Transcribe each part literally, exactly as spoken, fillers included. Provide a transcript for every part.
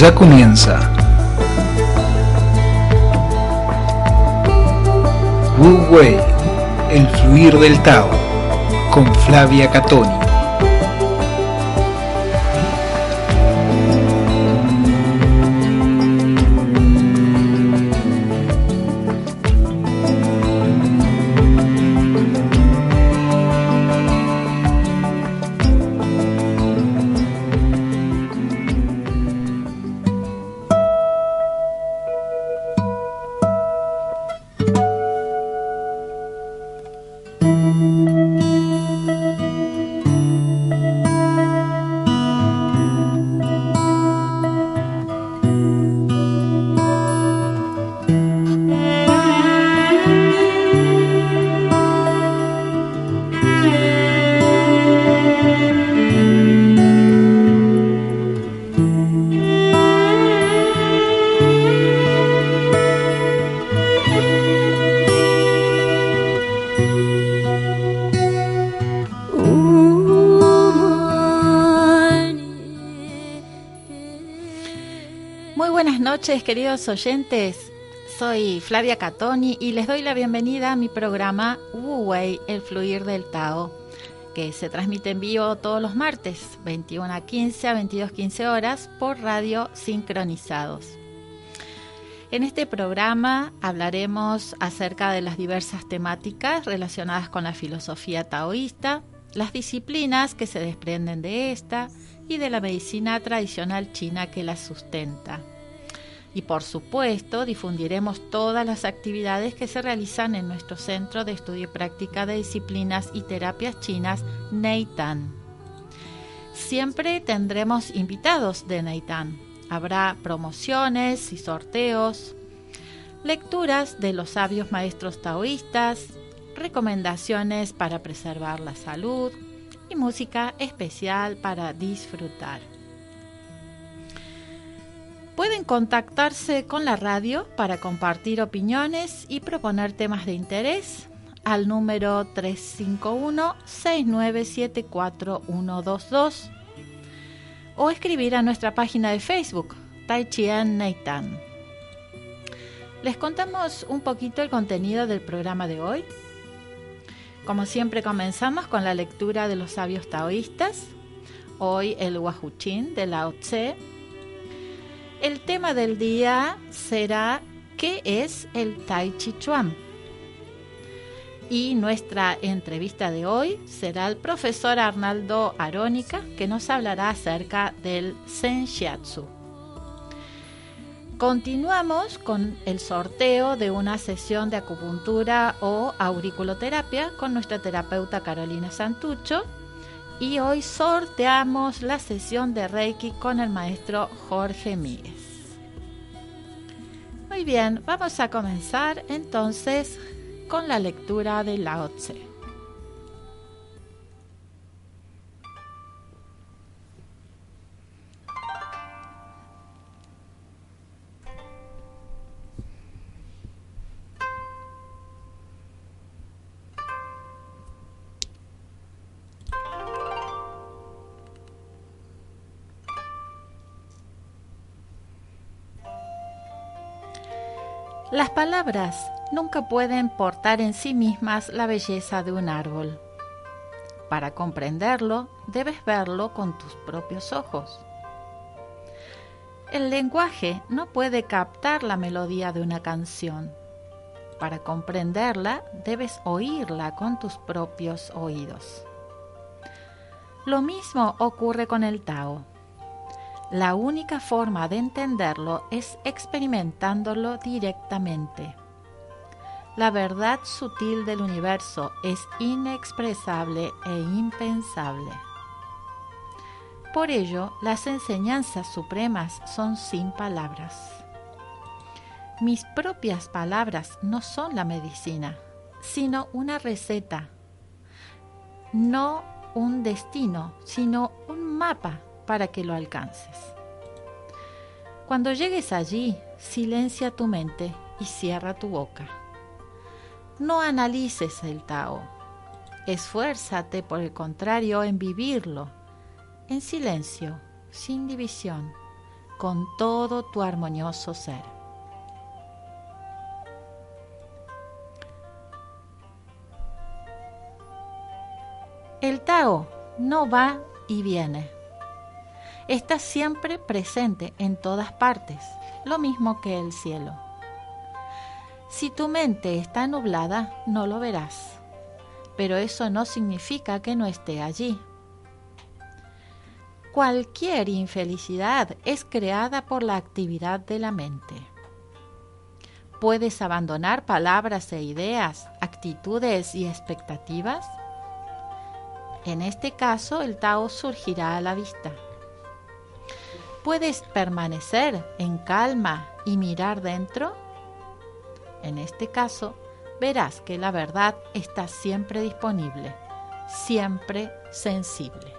Ya comienza Wu Wei, el fluir del Tao, con Flavia Catoni. Buenas noches, queridos oyentes, soy Flavia Catoni y les doy la bienvenida a mi programa Wu Wei, el fluir del Tao, que se transmite en vivo todos los martes, veintiuno a quince a veintidós quince horas por Radio Sincronizados. En este programa hablaremos acerca de las diversas temáticas relacionadas con la filosofía taoísta, las disciplinas que se desprenden de esta y de la medicina tradicional china que la sustenta. Y por supuesto difundiremos todas las actividades que se realizan en nuestro Centro de Estudio y Práctica de Disciplinas y Terapias Chinas Nei Tan. Siempre tendremos invitados de Nei Tan. Habrá promociones y sorteos, lecturas de los sabios maestros taoístas, recomendaciones para preservar la salud y música especial para disfrutar. Pueden contactarse con la radio para compartir opiniones y proponer temas de interés al número tres cinco uno, seis nueve siete cuatro uno dos dos o escribir a nuestra página de Facebook, Tai Chi Nei Tan. Les contamos un poquito el contenido del programa de hoy. Como siempre comenzamos con la lectura de los sabios taoístas, hoy el Huajuchín de Lao Tze. El tema del día será ¿qué es el Tai Chi Chuan? Y nuestra entrevista de hoy será el profesor Arnaldo Arónica, que nos hablará acerca del Zen Shiatsu. Continuamos con el sorteo de una sesión de acupuntura o auriculoterapia con nuestra terapeuta Carolina Santuccio. Y hoy sorteamos la sesión de Reiki con el maestro Jorge Míguez. Muy bien, vamos a comenzar entonces con la lectura de Lao Tse. Las palabras nunca pueden portar en sí mismas la belleza de un árbol. Para comprenderlo, debes verlo con tus propios ojos. El lenguaje no puede captar la melodía de una canción. Para comprenderla, debes oírla con tus propios oídos. Lo mismo ocurre con el Tao. La única forma de entenderlo es experimentándolo directamente. La verdad sutil del universo es inexpresable e impensable. Por ello, las enseñanzas supremas son sin palabras. Mis propias palabras no son la medicina, sino una receta. No un destino, sino un mapa para que lo alcances. Cuando llegues allí, silencia tu mente y cierra tu boca. No analices el Tao. Esfuérzate, por el contrario, en vivirlo, en silencio, sin división, con todo tu armonioso ser. El Tao no va y viene. Está siempre presente en todas partes, lo mismo que el cielo. Si tu mente está nublada, no lo verás, pero eso no significa que no esté allí. Cualquier infelicidad es creada por la actividad de la mente. ¿Puedes abandonar palabras e ideas, actitudes y expectativas? En este caso, el Tao surgirá a la vista. ¿Puedes permanecer en calma y mirar dentro? En este caso, verás que la verdad está siempre disponible, siempre sensible.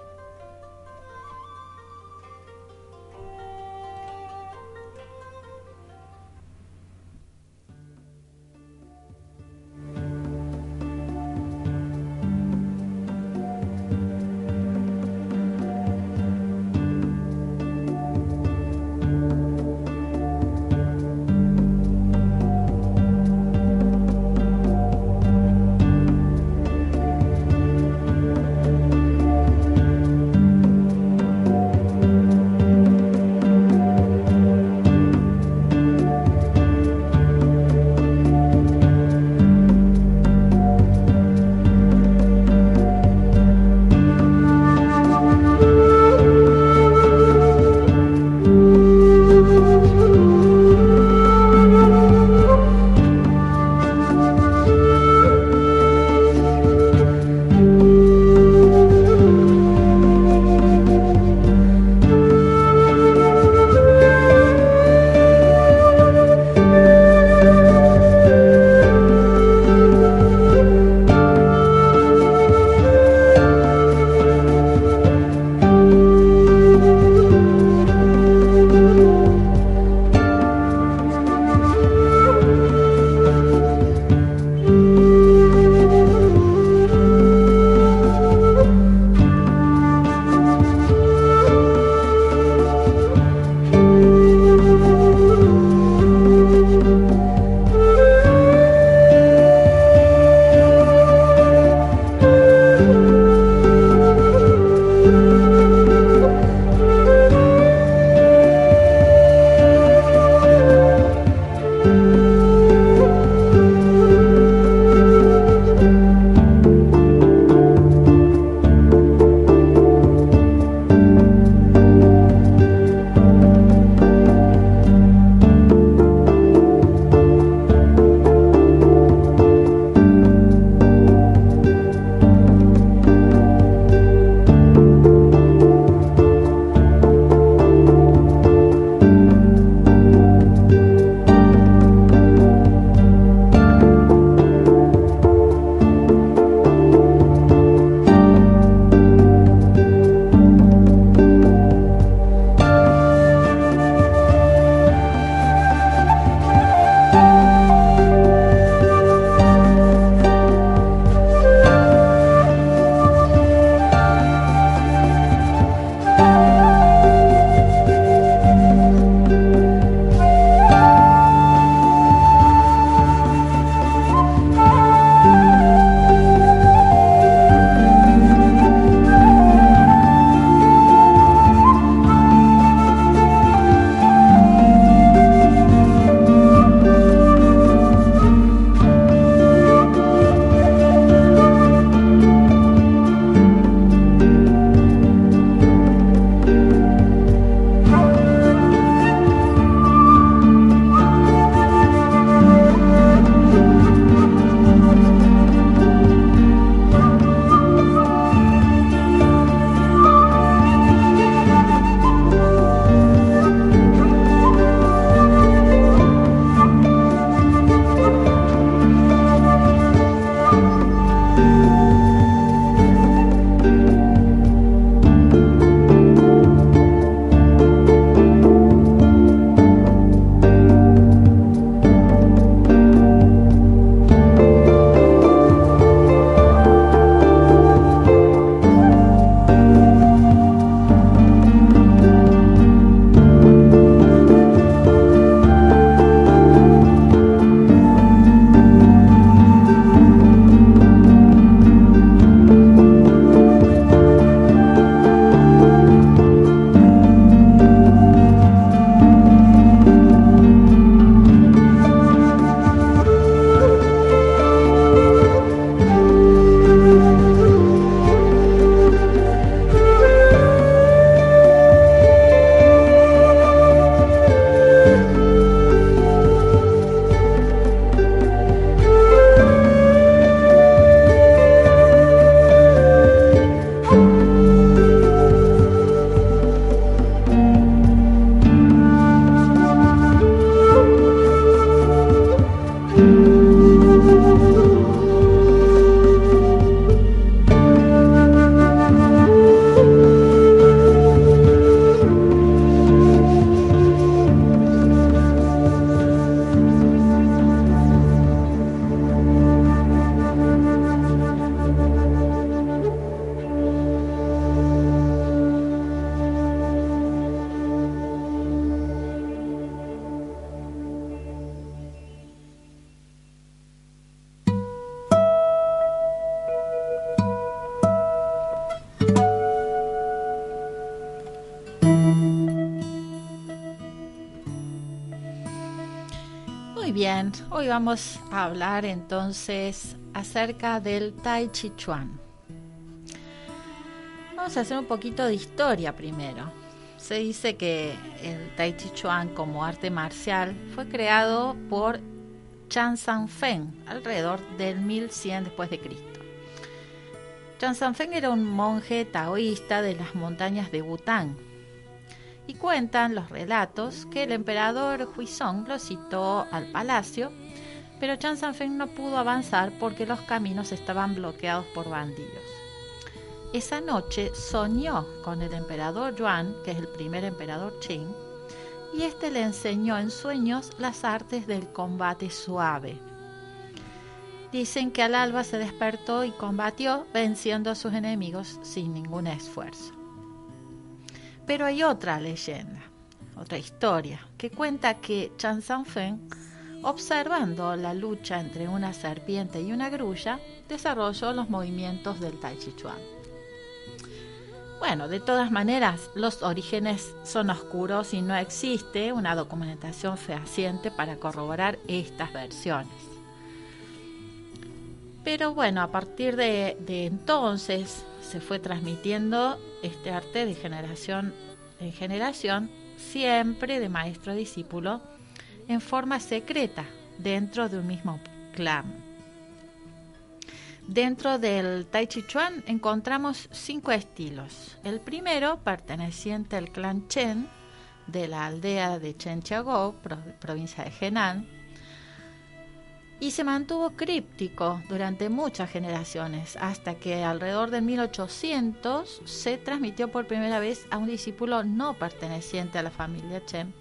Tan. Hoy vamos a hablar entonces acerca del Tai Chi Chuan. Vamos a hacer un poquito de historia primero. Se dice que el Tai Chi Chuan como arte marcial fue creado por Zhang Sanfeng alrededor del mil cien después de Cristo. Zhang Sanfeng era un monje taoísta de las montañas de Bután, y cuentan los relatos que el emperador Huizong lo citó al palacio, pero Zhang Sanfeng no pudo avanzar porque los caminos estaban bloqueados por bandidos. Esa noche soñó con el emperador Yuan, que es el primer emperador Qing, y este le enseñó en sueños las artes del combate suave. Dicen que al alba se despertó y combatió, venciendo a sus enemigos sin ningún esfuerzo. Pero hay otra leyenda, otra historia, que cuenta que Zhang Sanfeng, observando la lucha entre una serpiente y una grulla, desarrolló los movimientos del Tai Chi Chuan. Bueno, de todas maneras, los orígenes son oscuros y no existe una documentación fehaciente para corroborar estas versiones. Pero bueno, a partir de, de entonces se fue transmitiendo este arte de generación en generación, siempre de maestro a discípulo, en forma secreta, dentro de un mismo clan. Dentro del Tai Chi Chuan encontramos cinco estilos. El primero, perteneciente al clan Chen, de la aldea de Chen Chiao-gou, provincia de Henan, y se mantuvo críptico durante muchas generaciones, hasta que alrededor de mil ochocientos se transmitió por primera vez a un discípulo no perteneciente a la familia Chen,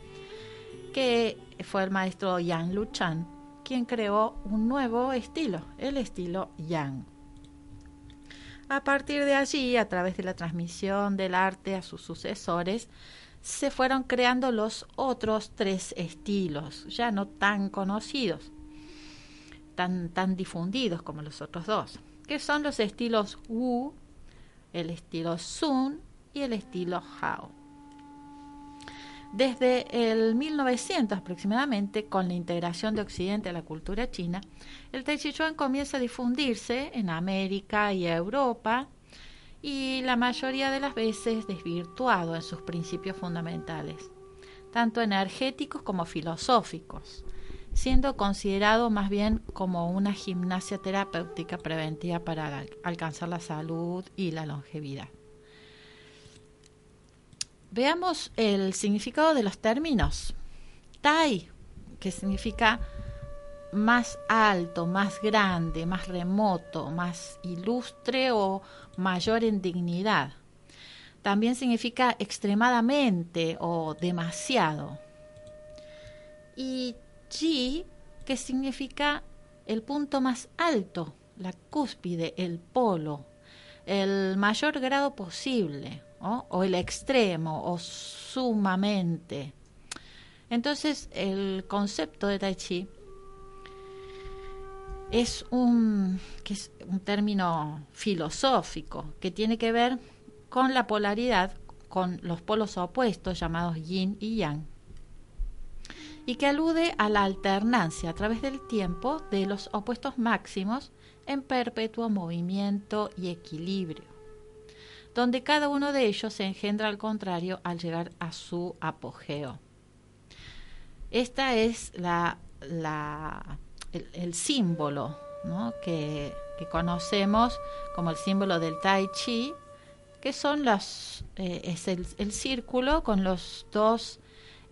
que fue el maestro Yang Luchan, quien creó un nuevo estilo, el estilo Yang. A partir de allí, a través de la transmisión del arte a sus sucesores, se fueron creando los otros tres estilos, ya no tan conocidos, tan, tan difundidos como los otros dos, que son los estilos Wu, el estilo Sun y el estilo Hao. Desde el mil novecientos aproximadamente, con la integración de Occidente a la cultura china, el Tai Chi Chuan comienza a difundirse en América y Europa, y la mayoría de las veces desvirtuado en sus principios fundamentales, tanto energéticos como filosóficos, siendo considerado más bien como una gimnasia terapéutica preventiva para alcanzar la salud y la longevidad. Veamos el significado de los términos. Tai, que significa más alto, más grande, más remoto, más ilustre o mayor en dignidad. También significa extremadamente o demasiado. Y Chi, que significa el punto más alto, la cúspide, el polo, el mayor grado posible. ¿No? O el extremo, o sumamente. Entonces, el concepto de Tai Chi es un, que es un término filosófico que tiene que ver con la polaridad, con los polos opuestos llamados Yin y Yang, y que alude a la alternancia a través del tiempo de los opuestos máximos en perpetuo movimiento y equilibrio, donde cada uno de ellos se engendra al contrario al llegar a su apogeo. Esta es la, la, el, el símbolo, ¿no? que, que conocemos como el símbolo del Tai Chi, que son los, eh, es el, el círculo con los dos,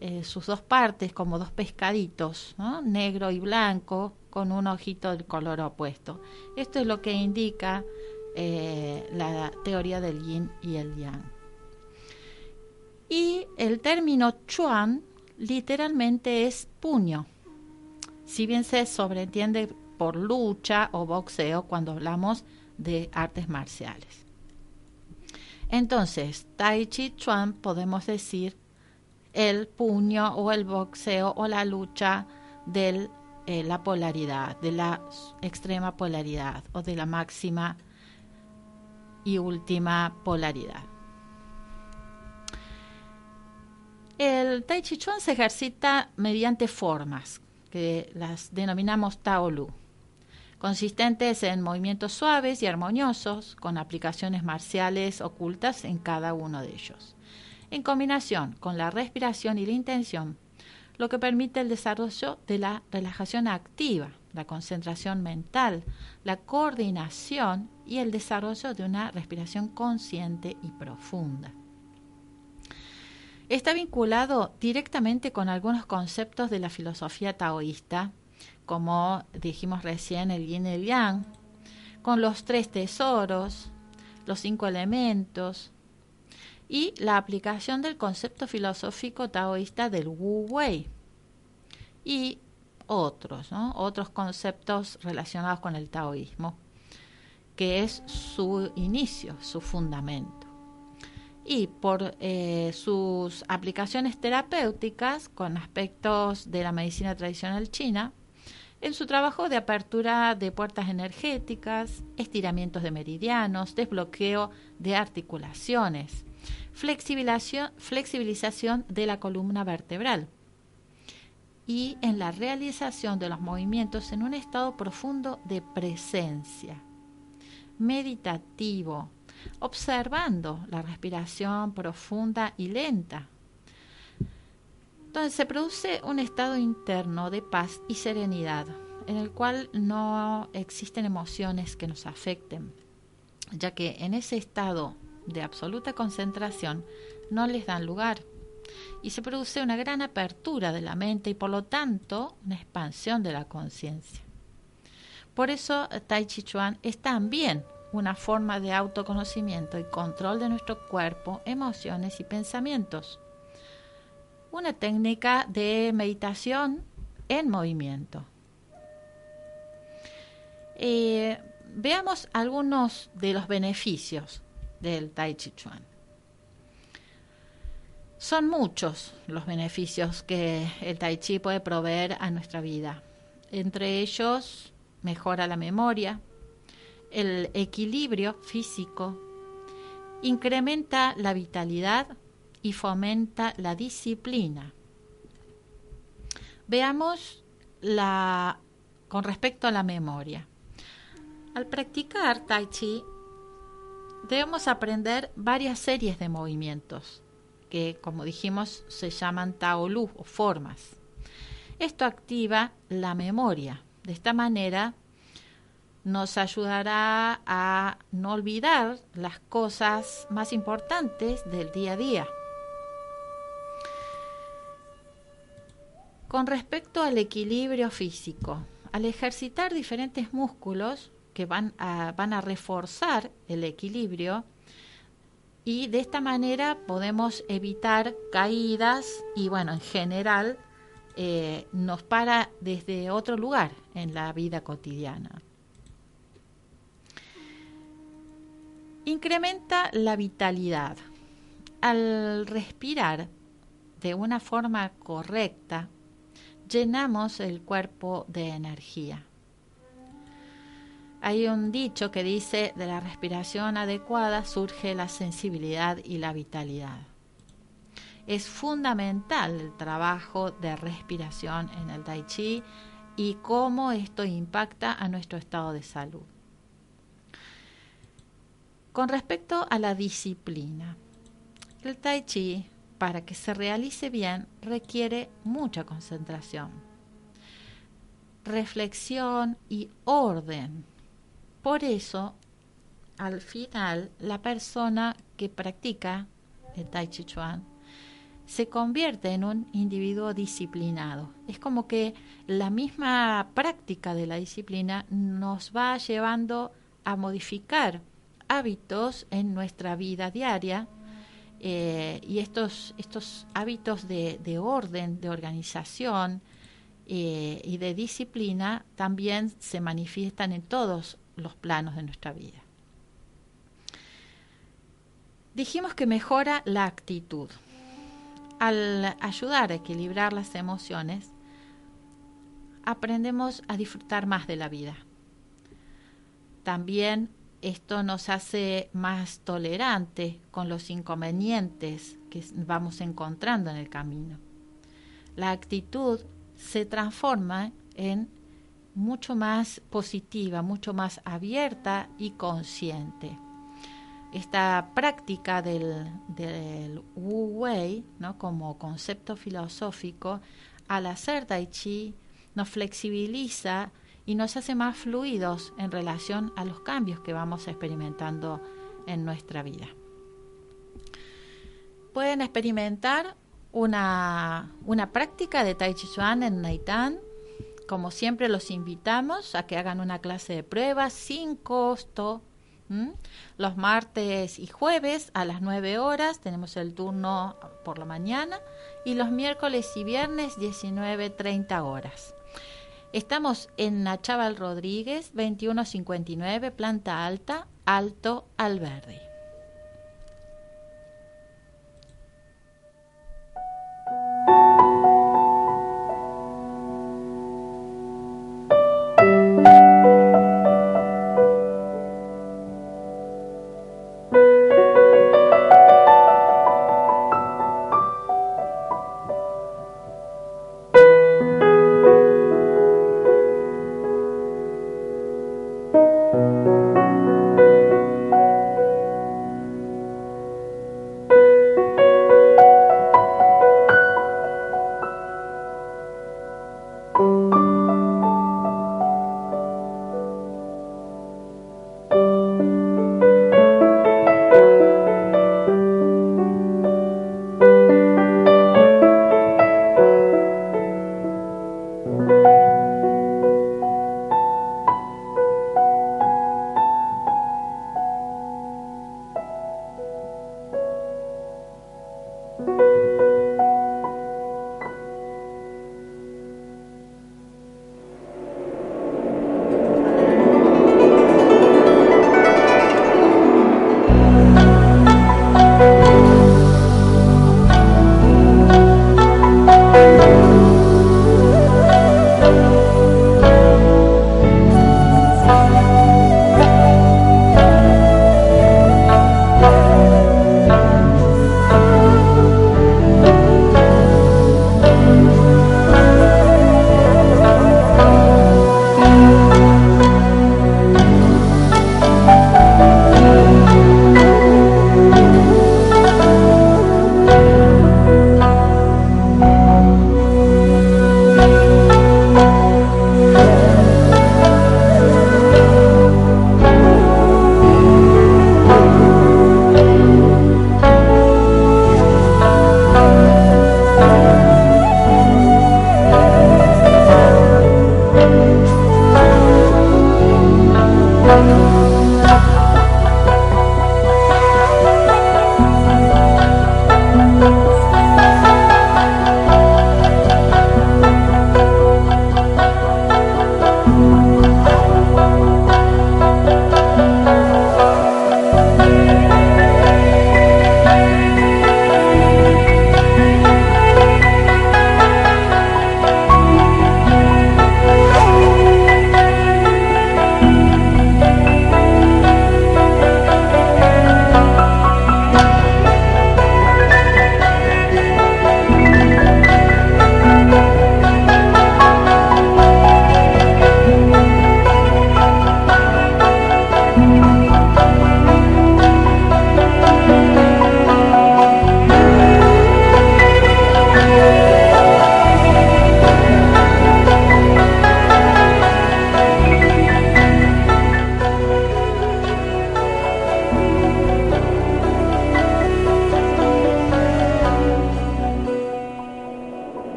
eh, sus dos partes como dos pescaditos, ¿no? Negro y blanco, con un ojito del color opuesto. Esto es lo que indica Eh, la teoría del yin y el yang. Y el término chuan literalmente es puño, si bien se sobreentiende por lucha o boxeo cuando hablamos de artes marciales. Entonces, Tai Chi Chuan podemos decir el puño o el boxeo o la lucha de eh, la polaridad, de la extrema polaridad o de la máxima y última polaridad. El Tai Chi Chuan se ejercita mediante formas, que las denominamos Taolu, consistentes en movimientos suaves y armoniosos, con aplicaciones marciales ocultas en cada uno de ellos, en combinación con la respiración y la intención, lo que permite el desarrollo de la relajación activa, la concentración mental, la coordinación y el desarrollo de una respiración consciente y profunda. Está vinculado directamente con algunos conceptos de la filosofía taoísta, como dijimos recién, el yin y el yang, con los tres tesoros, los cinco elementos y la aplicación del concepto filosófico taoísta del Wu Wei y otros, ¿no? otros conceptos relacionados con el taoísmo, que es su inicio, su fundamento. Y por eh, sus aplicaciones terapéuticas con aspectos de la medicina tradicional china, en su trabajo de apertura de puertas energéticas, estiramientos de meridianos, desbloqueo de articulaciones, flexibilización, flexibilización de la columna vertebral y en la realización de los movimientos en un estado profundo de presencia, meditativo, observando la respiración profunda y lenta. Entonces se produce un estado interno de paz y serenidad, en el cual no existen emociones que nos afecten, ya que en ese estado de absoluta concentración no les dan lugar, y se produce una gran apertura de la mente y por lo tanto una expansión de la conciencia. Por eso Tai Chi Chuan es también una forma de autoconocimiento y control de nuestro cuerpo, emociones y pensamientos. Una técnica de meditación en movimiento. Eh, veamos algunos de los beneficios del Tai Chi Chuan. Son muchos los beneficios que el Tai Chi puede proveer a nuestra vida. Entre ellos, mejora la memoria, el equilibrio físico, incrementa la vitalidad y fomenta la disciplina. Veamos la, con respecto a la memoria. Al practicar Tai Chi debemos aprender varias series de movimientos que, como dijimos, se llaman Taolu o formas. Esto activa la memoria. De esta manera nos ayudará a no olvidar las cosas más importantes del día a día. Con respecto al equilibrio físico, al ejercitar diferentes músculos que van a, van a reforzar el equilibrio, y de esta manera podemos evitar caídas y, bueno, en general eh, nos para desde otro lugar en la vida cotidiana. Incrementa la vitalidad. Al respirar de una forma correcta, llenamos el cuerpo de energía. Hay un dicho que dice: de la respiración adecuada surge la sensibilidad y la vitalidad. Es fundamental el trabajo de respiración en el Tai Chi y cómo esto impacta a nuestro estado de salud. Con respecto a la disciplina, el Tai Chi, para que se realice bien, requiere mucha concentración, reflexión y orden. Por eso, al final, la persona que practica el Tai Chi Chuan se convierte en un individuo disciplinado. Es como que la misma práctica de la disciplina nos va llevando a modificar hábitos en nuestra vida diaria, eh, y estos, estos hábitos de, de orden, de organización eh, y de disciplina también se manifiestan en todos los planos de nuestra vida. Dijimos que mejora la actitud. Al ayudar a equilibrar las emociones, aprendemos a disfrutar más de la vida. También esto nos hace más tolerantes con los inconvenientes que vamos encontrando en el camino. La actitud se transforma en mucho más positiva, mucho más abierta y consciente. Esta práctica del, del Wu Wei, ¿no?, como concepto filosófico, al hacer Tai Chi nos flexibiliza y nos hace más fluidos en relación a los cambios que vamos experimentando en nuestra vida. Pueden experimentar una, una práctica de Tai Chi Chuan en Nei Tan. Como siempre, los invitamos a que hagan una clase de prueba sin costo. ¿Mm? Los martes y jueves a las nueve horas tenemos el turno por la mañana, y los miércoles y viernes diecinueve treinta horas. Estamos en Nachabal Rodríguez veintiuno cincuenta y nueve, planta alta, Alto Alberdi.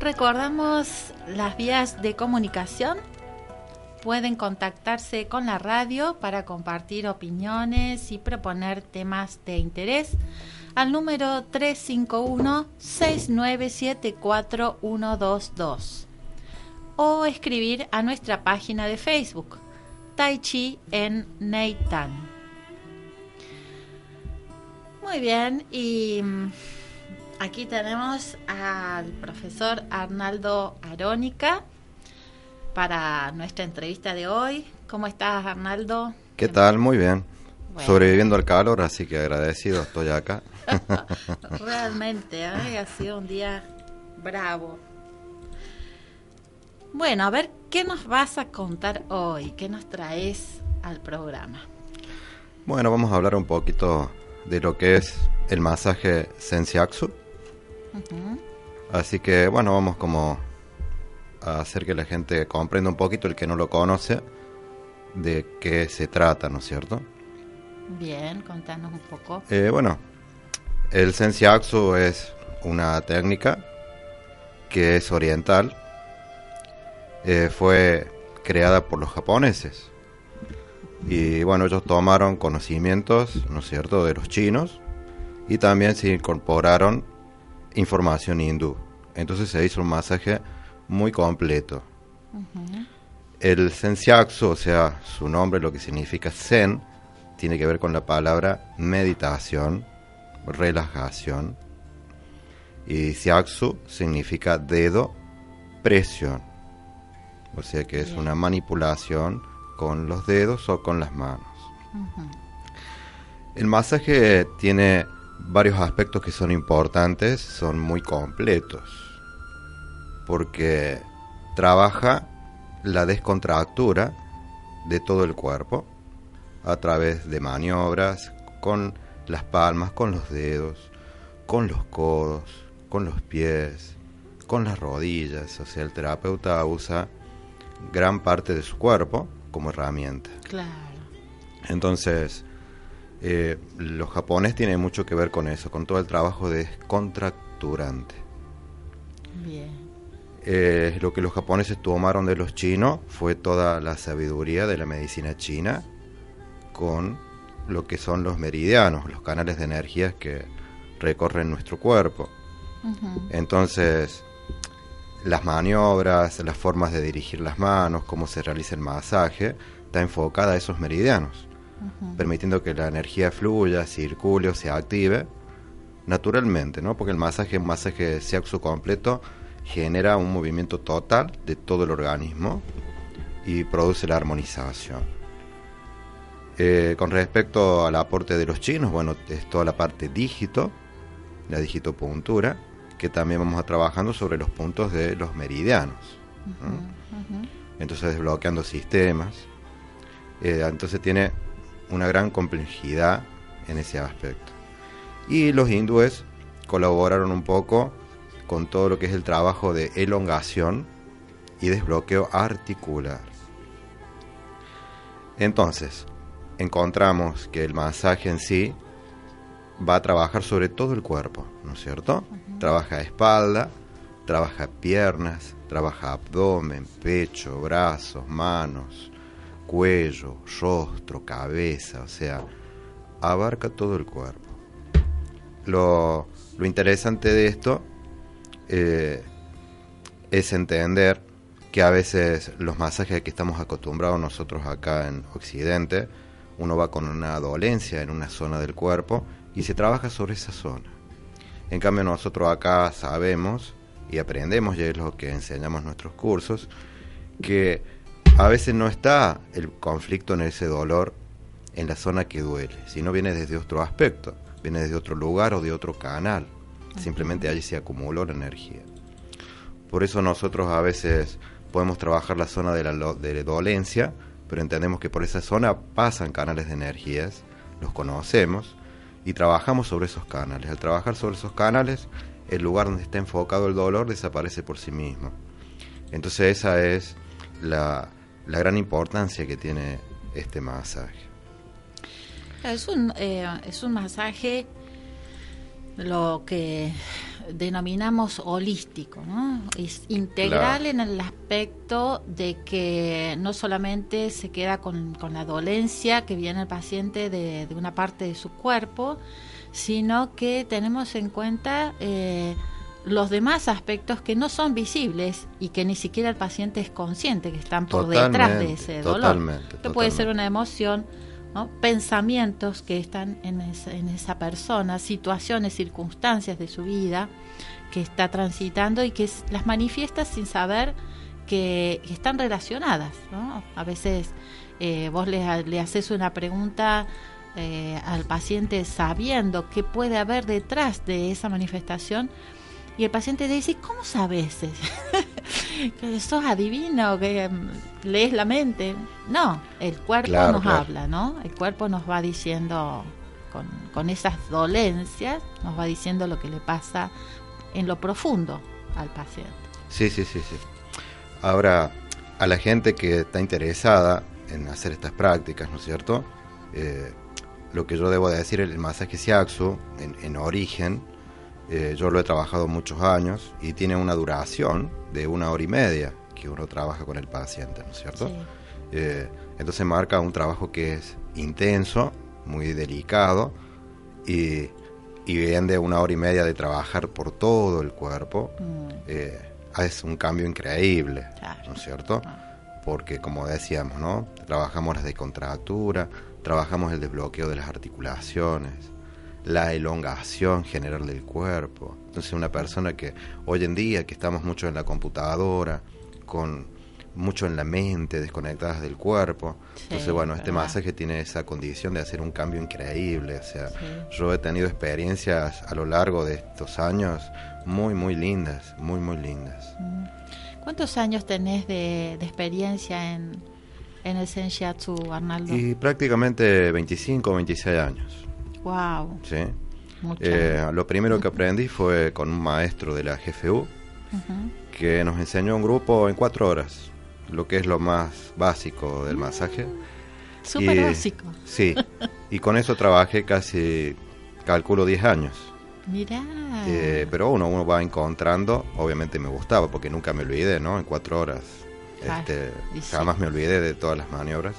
Recordamos las vías de comunicación. Pueden contactarse con la radio para compartir opiniones y proponer temas de interés al número tres cinco uno, seis nueve siete cuatro uno dos dos o escribir a nuestra página de Facebook Tai Chi en Nei Tan. Muy bien, y aquí tenemos al profesor Arnaldo Arónica para nuestra entrevista de hoy. ¿Cómo estás, Arnaldo? ¿Qué tal? Muy bien. Bueno. Sobreviviendo al calor, así que agradecido estoy acá. Realmente, ¿eh? Ha sido un día bravo. Bueno, a ver, ¿qué nos vas a contar hoy? ¿Qué nos traes al programa? Bueno, vamos a hablar un poquito de lo que es el masaje Zen Shiatsu. Uh-huh. Así que bueno, vamos como a hacer que la gente comprenda un poquito, el que no lo conoce, de qué se trata, ¿no es cierto? Bien, contanos un poco. Eh, bueno, el Zen Shiatsu es una técnica que es oriental. Eh, fue creada por los japoneses. Y bueno, ellos tomaron conocimientos, ¿no es cierto?, de los chinos, y también se incorporaron información hindú. Entonces se hizo un masaje muy completo. Uh-huh. El Zen Shiatsu, o sea, su nombre, lo que significa Zen, tiene que ver con la palabra meditación, relajación. Y Shiatsu significa dedo, presión. O sea que es una manipulación con los dedos o con las manos. Uh-huh. El masaje tiene varios aspectos que son importantes, son muy completos, porque trabaja la descontractura de todo el cuerpo a través de maniobras con las palmas, con los dedos, con los codos, con los pies, con las rodillas. O sea, el terapeuta usa gran parte de su cuerpo como herramienta. Claro. Entonces, eh, los japoneses tienen mucho que ver con eso, con todo el trabajo descontracturante. Bien. Eh, lo que los japoneses tomaron de los chinos fue toda la sabiduría de la medicina china, con lo que son los meridianos, los canales de energías que recorren nuestro cuerpo. Uh-huh. Entonces, las maniobras, las formas de dirigir las manos, cómo se realiza el masaje, está enfocada a esos meridianos, uh-huh, permitiendo que la energía fluya, circule o se active naturalmente, ¿no? Porque el masaje, un masaje shiatsu completo, genera un movimiento total de todo el organismo y produce la armonización. Eh, con respecto al aporte de los chinos, bueno, es toda la parte dígito, la digitopuntura, que también vamos a trabajando sobre los puntos de los meridianos, ¿no? Uh-huh, uh-huh. Entonces, desbloqueando sistemas. Eh, entonces tiene una gran complejidad en ese aspecto. Y los hindúes colaboraron un poco con todo lo que es el trabajo de elongación y desbloqueo articular. Entonces, encontramos que el masaje en sí va a trabajar sobre todo el cuerpo, ¿no es cierto? Uh-huh. Trabaja espalda, trabaja piernas, trabaja abdomen, pecho, brazos, manos, cuello, rostro, cabeza, o sea, abarca todo el cuerpo. Lo, lo interesante de esto eh, es entender que a veces los masajes que estamos acostumbrados nosotros acá en Occidente, uno va con una dolencia en una zona del cuerpo y se trabaja sobre esa zona. En cambio, nosotros acá sabemos y aprendemos, y es lo que enseñamos en nuestros cursos, que a veces no está el conflicto en ese dolor en la zona que duele, sino viene desde otro aspecto, viene desde otro lugar o de otro canal. Simplemente allí se acumuló la energía. Por eso nosotros a veces podemos trabajar la zona de la de dolencia, pero entendemos que por esa zona pasan canales de energías, los conocemos, y trabajamos sobre esos canales. Al trabajar sobre esos canales, el lugar donde está enfocado el dolor desaparece por sí mismo. Entonces esa es la, la gran importancia que tiene este masaje. Es un, eh, es un masaje, lo que denominamos holístico, ¿no? Es integral, claro, en el aspecto de que no solamente se queda con, con la dolencia que viene el paciente de, de una parte de su cuerpo, sino que tenemos en cuenta eh, los demás aspectos que no son visibles y que ni siquiera el paciente es consciente que están por totalmente, detrás de ese dolor. Totalmente, que totalmente. Puede ser una emoción, ¿no? Pensamientos que están en, es, en esa persona, situaciones, circunstancias de su vida que está transitando y que es, las manifiesta sin saber que, que están relacionadas, ¿no? A veces eh, vos le, le haces una pregunta eh, al paciente sabiendo qué puede haber detrás de esa manifestación y el paciente te dice, ¿cómo sabes? ¿Que sos adivino? ¿Que lees la mente? No, el cuerpo claro, nos claro. habla, ¿no? El cuerpo nos va diciendo, con, con esas dolencias, nos va diciendo lo que le pasa en lo profundo al paciente. Sí, sí, sí, sí. Ahora, a la gente que está interesada en hacer estas prácticas, ¿no es cierto? Eh, lo que yo debo de decir, el masaje shiatsu, en, en origen, Eh, yo lo he trabajado muchos años y tiene una duración de una hora y media que uno trabaja con el paciente, ¿no es cierto? Sí. Eh, entonces marca un trabajo que es intenso, muy delicado y, y bien de una hora y media de trabajar por todo el cuerpo. Mm. Eh, es un cambio increíble, claro, ¿no es cierto? Ah. Porque como decíamos, ¿no? Trabajamos las de contractura, trabajamos el desbloqueo de las articulaciones, la elongación general del cuerpo. Entonces una persona que hoy en día que estamos mucho en la computadora, con mucho en la mente, desconectadas del cuerpo, sí, entonces bueno, ¿verdad? Este masaje tiene esa condición de hacer un cambio increíble, o sea, sí, yo he tenido experiencias a lo largo de estos años muy muy lindas, muy muy lindas. ¿Cuántos años tenés de, de experiencia en, en el Zen Shiatsu, Arnaldo? Y prácticamente veinticinco o veintiséis años. Wow. Sí. Eh, lo primero que aprendí fue con un maestro de la G F U, uh-huh, que nos enseñó un grupo en cuatro horas, lo que es lo más básico del masaje. Uh, Súper básico. Sí, y con eso trabajé casi, calculo, diez años. Mirá. Eh, pero uno, uno va encontrando, obviamente me gustaba porque nunca me olvidé, ¿no? En cuatro horas. Ah, este, jamás sí. me olvidé de todas las maniobras.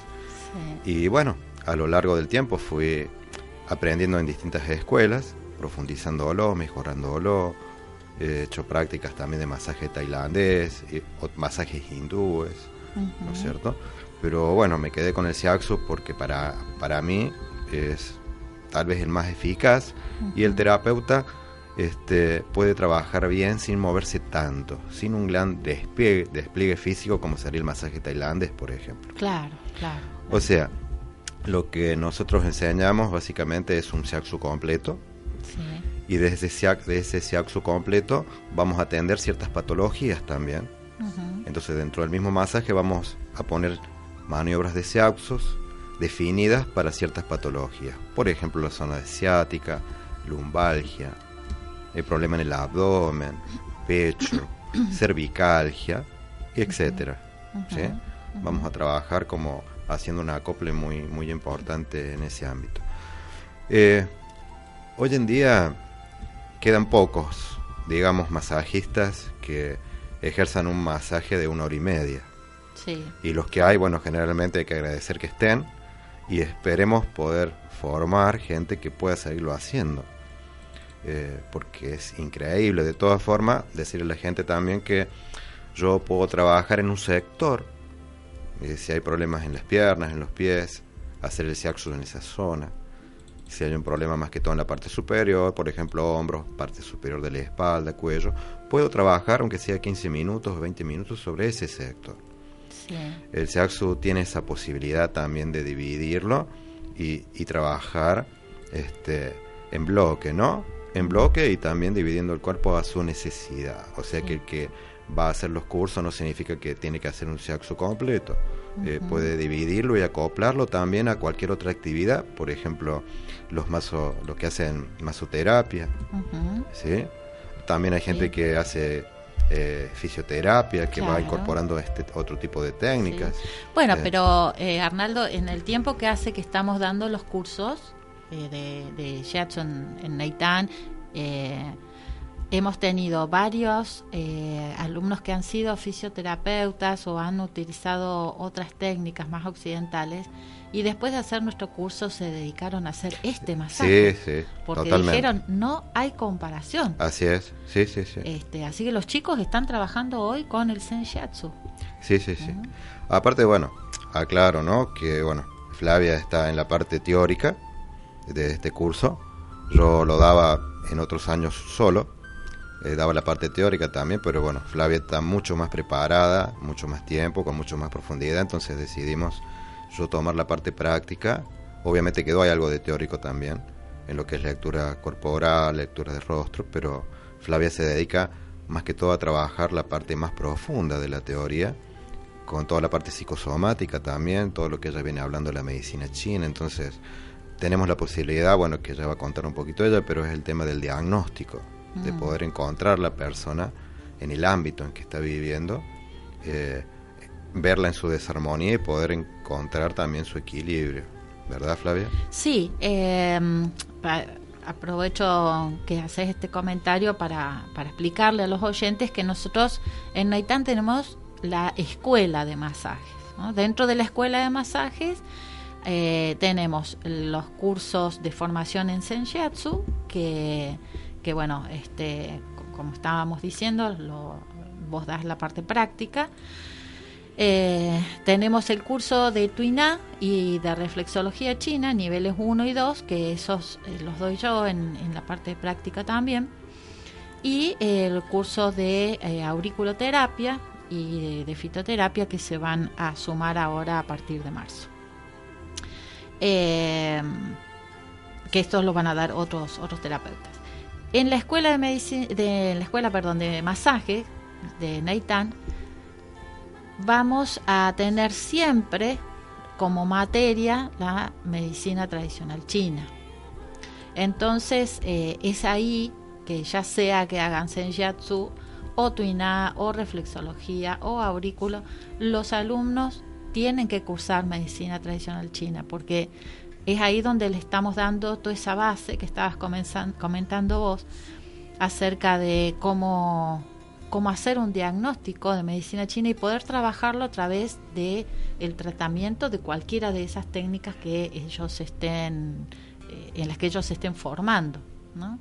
Sí. Y bueno, a lo largo del tiempo fui aprendiendo en distintas escuelas, profundizándolo, mejorándolo. He hecho prácticas también de masaje tailandés, y, o masajes hindúes, uh-huh, ¿no es cierto? Pero bueno, me quedé con el shiatsu porque para, para mí es tal vez el más eficaz, uh-huh, y el terapeuta este, puede trabajar bien sin moverse tanto, sin un gran despliegue, despliegue físico como sería el masaje tailandés, por ejemplo. Claro, claro. O sea, lo que nosotros enseñamos básicamente es un shiatsu completo, sí, y desde de ese shiatsu completo vamos a atender ciertas patologías también. Uh-huh. Entonces dentro del mismo masaje vamos a poner maniobras de shiatsu definidas para ciertas patologías. Por ejemplo, la zona ciática, lumbalgia, el problema en el abdomen, pecho, cervicalgia, etcétera. Uh-huh. ¿Sí? Uh-huh. Vamos a trabajar como haciendo un acople muy, muy importante en ese ámbito. Eh, hoy en día quedan pocos, digamos, masajistas que ejerzan un masaje de una hora y media. Sí. Y los que hay, bueno, generalmente hay que agradecer que estén y esperemos poder formar gente que pueda seguirlo haciendo. Eh, porque es increíble. De todas formas, decirle a la gente también que yo puedo trabajar en un sector. Si hay problemas en las piernas, en los pies, hacer el shiatsu en esa zona. Si hay un problema más que todo en la parte superior, por ejemplo, hombros, parte superior de la espalda, cuello, puedo trabajar, aunque sea quince minutos o veinte minutos, sobre ese sector. Sí. El shiatsu tiene esa posibilidad también de dividirlo y, y trabajar este, en bloque, ¿no? En bloque y también dividiendo el cuerpo a su necesidad. O sea, sí, que el que va a hacer los cursos no significa que tiene que hacer un shiatsu completo. Uh-huh. Eh, puede dividirlo y acoplarlo también a cualquier otra actividad, por ejemplo los maso, los que hacen masoterapia, uh-huh, ¿sí? También hay gente, sí, que hace eh, fisioterapia, que claro, va incorporando este otro tipo de técnicas. Sí. Bueno, eh, pero eh, Arnaldo, en el tiempo que hace que estamos dando los cursos eh, de, de shiatsu en, en Nei Tan, eh, Hemos tenido varios eh, alumnos que han sido fisioterapeutas o han utilizado otras técnicas más occidentales y después de hacer nuestro curso se dedicaron a hacer este masaje. Sí, sí, porque totalmente. Dijeron, no hay comparación. Así es, sí, sí, sí. Este, así que los chicos están trabajando hoy con el Zen Shiatsu. Sí, sí, sí. Uh-huh. Aparte, bueno, aclaro, ¿no? Que, bueno, Flavia está en la parte teórica de este curso. Yo lo daba en otros años solo. Eh, daba la parte teórica también, pero bueno, Flavia está mucho más preparada, mucho más tiempo, con mucho más profundidad, entonces decidimos yo tomar la parte práctica. Obviamente quedó ahí algo de teórico también, en lo que es lectura corporal, lectura de rostro, pero Flavia se dedica más que todo a trabajar la parte más profunda de la teoría, con toda la parte psicosomática también, todo lo que ella viene hablando de la medicina china, entonces tenemos la posibilidad, bueno, que ella va a contar un poquito ella, pero es el tema del diagnóstico, de poder encontrar la persona en el ámbito en que está viviendo, eh, verla en su desarmonía y poder encontrar también su equilibrio, ¿verdad, Flavia? Sí, eh, aprovecho que haces este comentario para, para explicarle a los oyentes que nosotros en Nei Tan tenemos la escuela de masajes, ¿no? Dentro de la escuela de masajes eh, tenemos los cursos de formación en Zen Shiatsu que... que bueno, este, como estábamos diciendo, lo, vos das la parte práctica. Eh, tenemos el curso de Tuiná y de reflexología china, niveles uno y dos, que esos los doy yo en, en la parte de práctica también. Y el curso de eh, auriculoterapia y de, de fitoterapia que se van a sumar ahora a partir de marzo. Eh, que estos los van a dar otros, otros terapeutas. En la escuela de medicina, de la escuela, perdón, de masaje de Nei Tan, vamos a tener siempre como materia la medicina tradicional china. Entonces eh, es ahí que ya sea que hagan Zen Shiatsu o Tuiná o reflexología o aurículo, los alumnos tienen que cursar medicina tradicional china porque es ahí donde le estamos dando toda esa base que estabas comentando vos acerca de cómo, cómo hacer un diagnóstico de medicina china y poder trabajarlo a través de el tratamiento de cualquiera de esas técnicas que ellos estén eh, en las que ellos se estén formando, ¿no?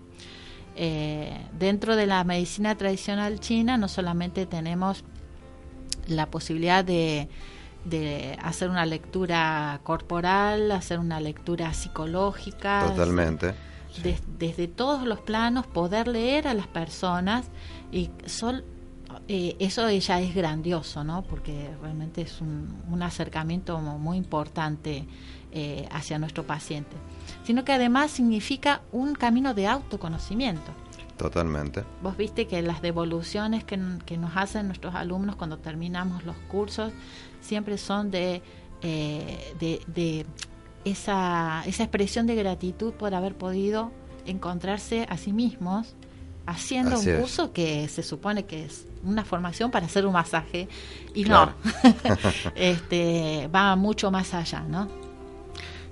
Eh, dentro de la medicina tradicional china no solamente tenemos la posibilidad de de hacer una lectura corporal, hacer una lectura psicológica. Totalmente. De, sí. Desde todos los planos, poder leer a las personas y sol, eh, eso ya es grandioso, ¿no? Porque realmente es un, un acercamiento muy importante eh, hacia nuestro paciente. Sino que además significa un camino de autoconocimiento. Totalmente. Vos viste que las devoluciones que, que nos hacen nuestros alumnos cuando terminamos los cursos siempre son de, eh, de, de esa, esa expresión de gratitud por haber podido encontrarse a sí mismos haciendo Así un es. curso que se supone que es una formación para hacer un masaje y claro. no, este, va mucho más allá, ¿no?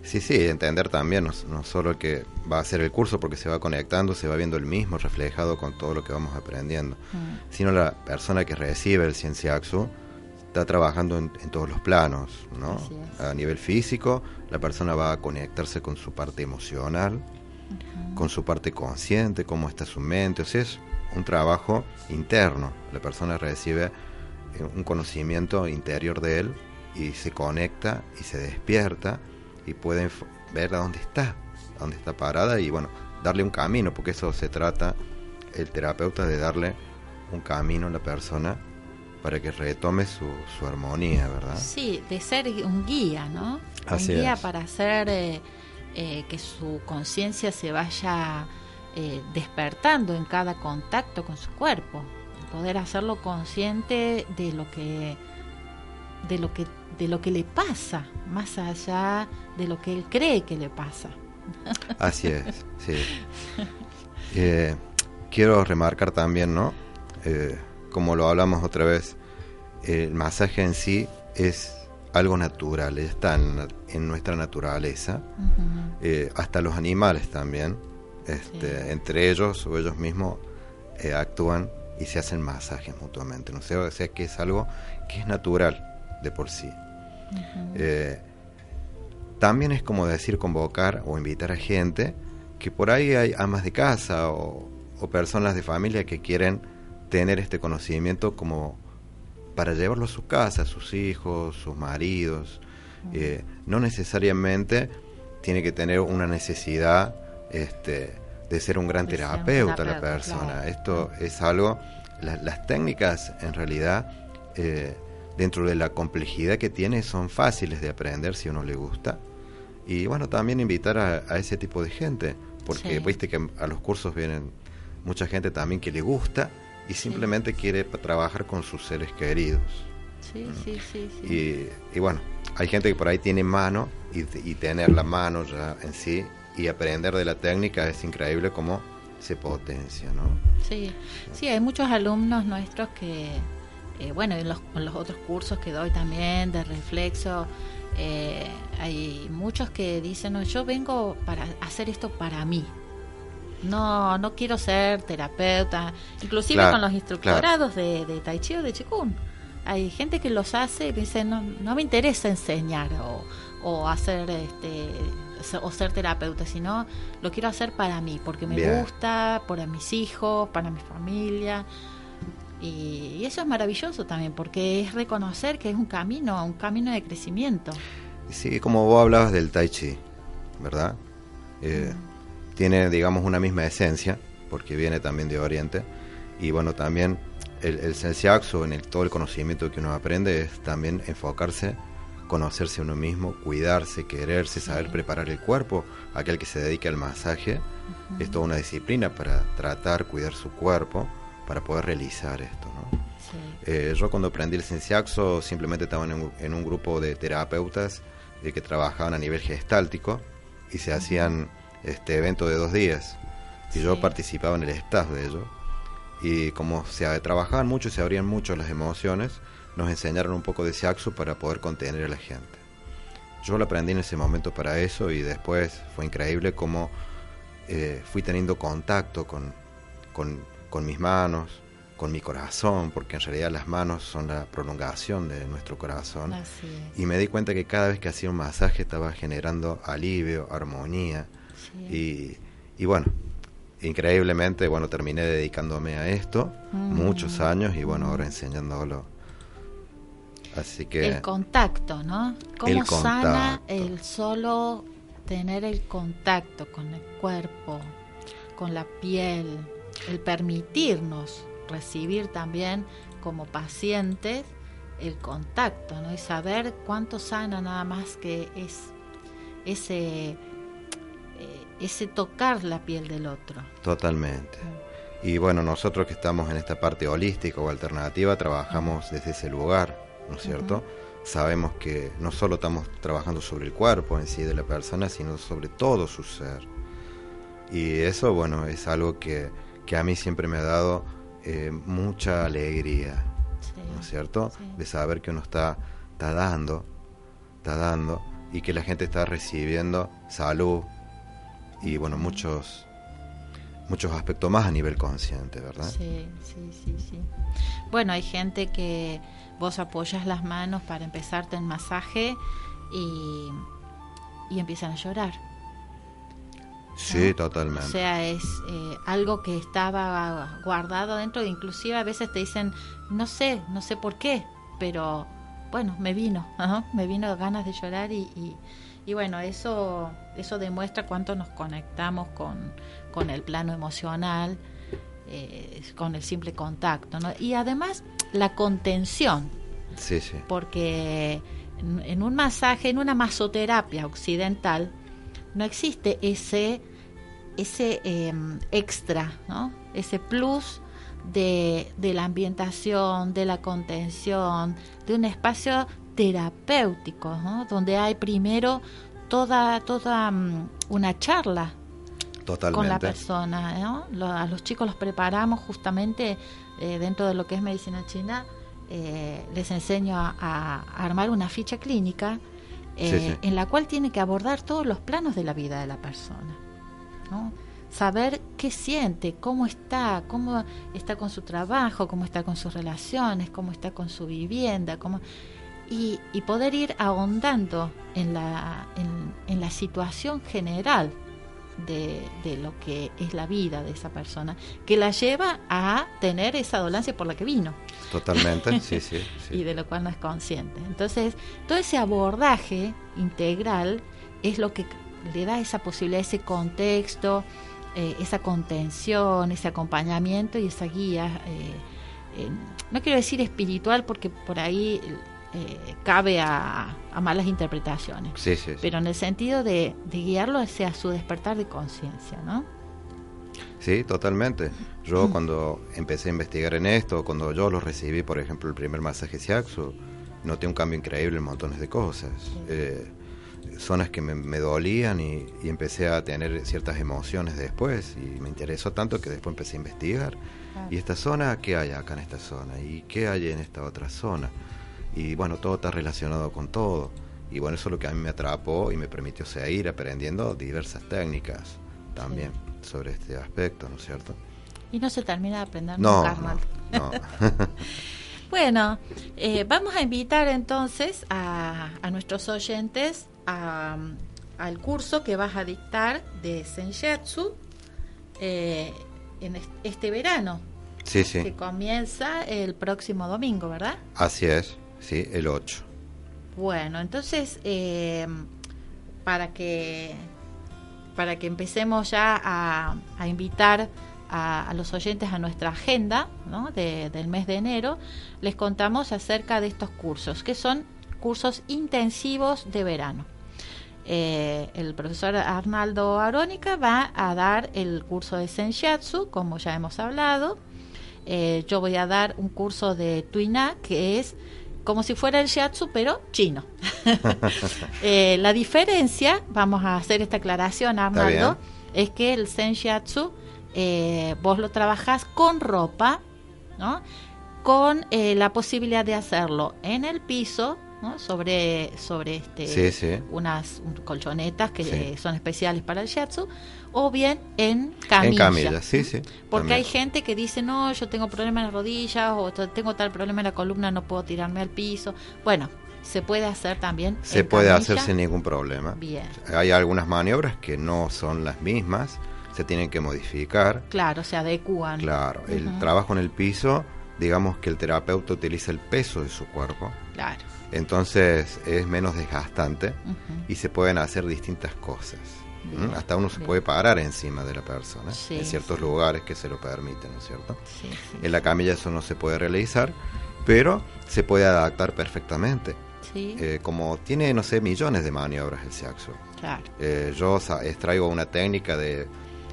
Sí, sí, entender también, no, no solo el que va a hacer el curso porque se va conectando, se va viendo el mismo reflejado con todo lo que vamos aprendiendo, mm. sino la persona que recibe el Zen Shiatsu está trabajando en, en todos los planos, ¿no? A nivel físico, la persona va a conectarse con su parte emocional, uh-huh. con su parte consciente, cómo está su mente, o sea, es un trabajo interno. La persona recibe un conocimiento interior de él y se conecta y se despierta y puede ver a dónde está, a dónde está parada y, bueno, darle un camino, porque eso se trata el terapeuta de darle un camino a la persona para que retome su, su armonía, ¿verdad? Sí, de ser un guía, ¿no? Así un guía es. Para hacer eh, eh, que su conciencia se vaya eh, despertando en cada contacto con su cuerpo, poder hacerlo consciente de lo que de lo que de lo que le pasa, más allá de lo que él cree que le pasa. Así es, sí. Eh, quiero remarcar también, ¿no? Eh, como lo hablamos otra vez, el masaje en sí es algo natural, está en, en nuestra naturaleza, uh-huh. eh, hasta los animales también, este, sí. entre ellos o ellos mismos eh, actúan y se hacen masajes mutuamente, ¿no? O sea, que es algo que es natural de por sí. Uh-huh. eh, también es como decir convocar o invitar a gente que por ahí hay amas de casa o, o personas de familia que quieren tener este conocimiento como para llevarlo a su casa, a sus hijos, sus maridos. Uh-huh. eh, no necesariamente tiene que tener una necesidad este, de ser un gran terapeuta, terapeuta la persona. Claro. Esto es algo, la, las técnicas en realidad, eh, dentro de la complejidad que tiene, son fáciles de aprender si uno le gusta. Y bueno, también invitar a, a ese tipo de gente, porque sí. Viste que a los cursos vienen mucha gente también que le gusta y simplemente sí. quiere trabajar con sus seres queridos. Sí, ¿no? sí, sí, sí. Y, y bueno, hay gente que por ahí tiene mano y, y tener la mano ya en sí y aprender de la técnica es increíble cómo se potencia, ¿no? Sí, sí, hay muchos alumnos nuestros que, eh, bueno, en los, en los otros cursos que doy también de reflexo, eh, hay muchos que dicen, no, yo vengo para hacer esto para mí. No, no quiero ser terapeuta, inclusive claro, con los instructorados claro. de, de Tai Chi o de Chikún. Hay gente que los hace y dice, no, no me interesa enseñar o, o hacer este o ser terapeuta, sino lo quiero hacer para mí, porque me Bien. gusta, para mis hijos, para mi familia. Y, y eso es maravilloso también, porque es reconocer que es un camino, un camino de crecimiento. Sí, como vos hablabas del Tai Chi, ¿verdad? Eh, mm. Tiene, digamos, una misma esencia, porque viene también de Oriente. Y bueno, también el, el Zen Shiatsu, en el, todo el conocimiento que uno aprende, es también enfocarse, conocerse a uno mismo, cuidarse, quererse, saber sí. preparar el cuerpo. Aquel que se dedica al masaje uh-huh. es toda una disciplina para tratar, cuidar su cuerpo, para poder realizar esto, ¿no? Sí. Eh, yo cuando aprendí el Zen Shiatsu simplemente estaba en un, en un grupo de terapeutas eh, que trabajaban a nivel gestáltico y se uh-huh. hacían este evento de dos días y sí. yo participaba en el staff de ello. Y como se trabajaban mucho, se abrían mucho las emociones, nos enseñaron un poco de shiatsu para poder contener a la gente. Yo lo aprendí en ese momento para eso y después fue increíble cómo eh, fui teniendo contacto con, con, con mis manos, con mi corazón, porque en realidad las manos son la prolongación de nuestro corazón. Así es. Y me di cuenta que cada vez que hacía un masaje estaba generando alivio, armonía. Sí. Y, y bueno, increíblemente, bueno, terminé dedicándome a esto mm. muchos años y bueno, ahora enseñándolo. Así que el contacto, ¿no? Cómo sana el solo tener el contacto con el cuerpo, con la piel, el permitirnos recibir también como pacientes el contacto, ¿no? Y saber cuánto sana nada más que es ese ese tocar la piel del otro. Totalmente. Y bueno, nosotros que estamos en esta parte holística o alternativa trabajamos desde ese lugar, ¿no es cierto? Uh-huh. Sabemos que no solo estamos trabajando sobre el cuerpo en sí de la persona, sino sobre todo su ser. Y eso, bueno, es algo que, que a mí siempre me ha dado eh, mucha alegría, sí. ¿no es cierto? Sí. De saber que uno está, está dando, está dando, y que la gente está recibiendo salud y, bueno, muchos... muchos aspectos más a nivel consciente, ¿verdad? Sí, sí, sí, sí. Bueno, hay gente que vos apoyas las manos para empezarte el masaje y, y empiezan a llorar. Sí, ¿no? Totalmente. O sea, es eh, algo que estaba guardado dentro, inclusive a veces te dicen, no sé, no sé por qué, pero bueno, me vino, ¿no? Me vino ganas de llorar y... y Y bueno, eso eso demuestra cuánto nos conectamos con, con el plano emocional, eh, con el simple contacto, ¿no? Y además la contención. Sí, sí. Porque en, en un masaje, en una masoterapia occidental, no existe ese, ese eh, extra, ¿no? Ese plus de, de la ambientación, de la contención, de un espacio terapéuticos, ¿no? Donde hay primero toda toda um, una charla Totalmente. Con la persona, ¿no? Lo, a los chicos los preparamos justamente eh, dentro de lo que es medicina china, eh, les enseño a, a armar una ficha clínica eh, sí, sí. en la cual tiene que abordar todos los planos de la vida de la persona, ¿no? saber qué siente, cómo está, cómo está con su trabajo, cómo está con sus relaciones, cómo está con su vivienda, cómo... Y, y poder ir ahondando en la, en, en la situación general de, de lo que es la vida de esa persona, que la lleva a tener esa dolencia por la que vino. Totalmente, sí, sí, sí. Y de lo cual no es consciente. Entonces, todo ese abordaje integral es lo que le da esa posibilidad, ese contexto, eh, esa contención, ese acompañamiento y esa guía. Eh, eh, no quiero decir espiritual porque por ahí... Eh, cabe a, a malas interpretaciones, sí, sí, sí. Pero en el sentido de, de guiarlo hacia su despertar de conciencia, ¿no? Sí, totalmente. Yo cuando empecé a investigar en esto, cuando yo lo recibí, por ejemplo, el primer masaje shiatsu, noté un cambio increíble en montones de cosas, sí. eh, zonas que me, me dolían y, y empecé a tener ciertas emociones después, y me interesó tanto que después empecé a investigar, claro. Y esta zona, ¿qué hay acá en esta zona? ¿Y qué hay en esta otra zona? Y bueno, todo está relacionado con todo. Y bueno, eso es lo que a mí me atrapó y me permitió o sea, ir aprendiendo diversas técnicas también sí. sobre este aspecto, ¿no es cierto? Y no se termina de aprender no, nunca, Arnaldo. No, no. Bueno, eh, vamos a invitar entonces a, a nuestros oyentes a, al curso que vas a dictar de Zen Shiatsu eh, en este verano. Sí, sí. Que comienza el próximo domingo, ¿verdad? Así es. Sí, el ocho. Bueno, entonces eh, para que para que empecemos ya a, a invitar a, a los oyentes a nuestra agenda, ¿no? de, del mes de enero, les contamos acerca de estos cursos, que son cursos intensivos de verano. Eh, el profesor Arnaldo Arónica va a dar el curso de Zen Shiatsu, como ya hemos hablado. Eh, yo voy a dar un curso de Tuina, que es como si fuera el shiatsu, pero chino. eh, la diferencia, vamos a hacer esta aclaración, Arnaldo, es que el Zen Shiatsu eh, vos lo trabajás con ropa, ¿no? Con eh, la posibilidad de hacerlo en el piso, ¿no? sobre, sobre este, sí, sí. unas un, colchonetas que sí. eh, son especiales para el shiatsu, o bien en camilla, en camilla sí, sí, porque también. Hay gente que dice no, yo tengo problema en las rodillas o tengo tal problema en la columna, no puedo tirarme al piso. Bueno, se puede hacer también se en puede camilla. Hacer sin ningún problema. Bien. Hay algunas maniobras que no son las mismas, se tienen que modificar, claro, se adecúan, claro. Uh-huh. El trabajo en el piso, digamos que el terapeuta utiliza el peso de su cuerpo, claro. Entonces es menos desgastante. Uh-huh. Y se pueden hacer distintas cosas. Bien, ¿Mm? Hasta uno se bien. Puede parar encima de la persona, sí, en ciertos sí. lugares que se lo permiten, ¿no es cierto? Sí, sí, en la camilla eso no se puede realizar, pero se puede adaptar perfectamente. Sí. Eh, como tiene, no sé, millones de maniobras el shiatsu. Claro. Eh, yo extraigo una técnica de,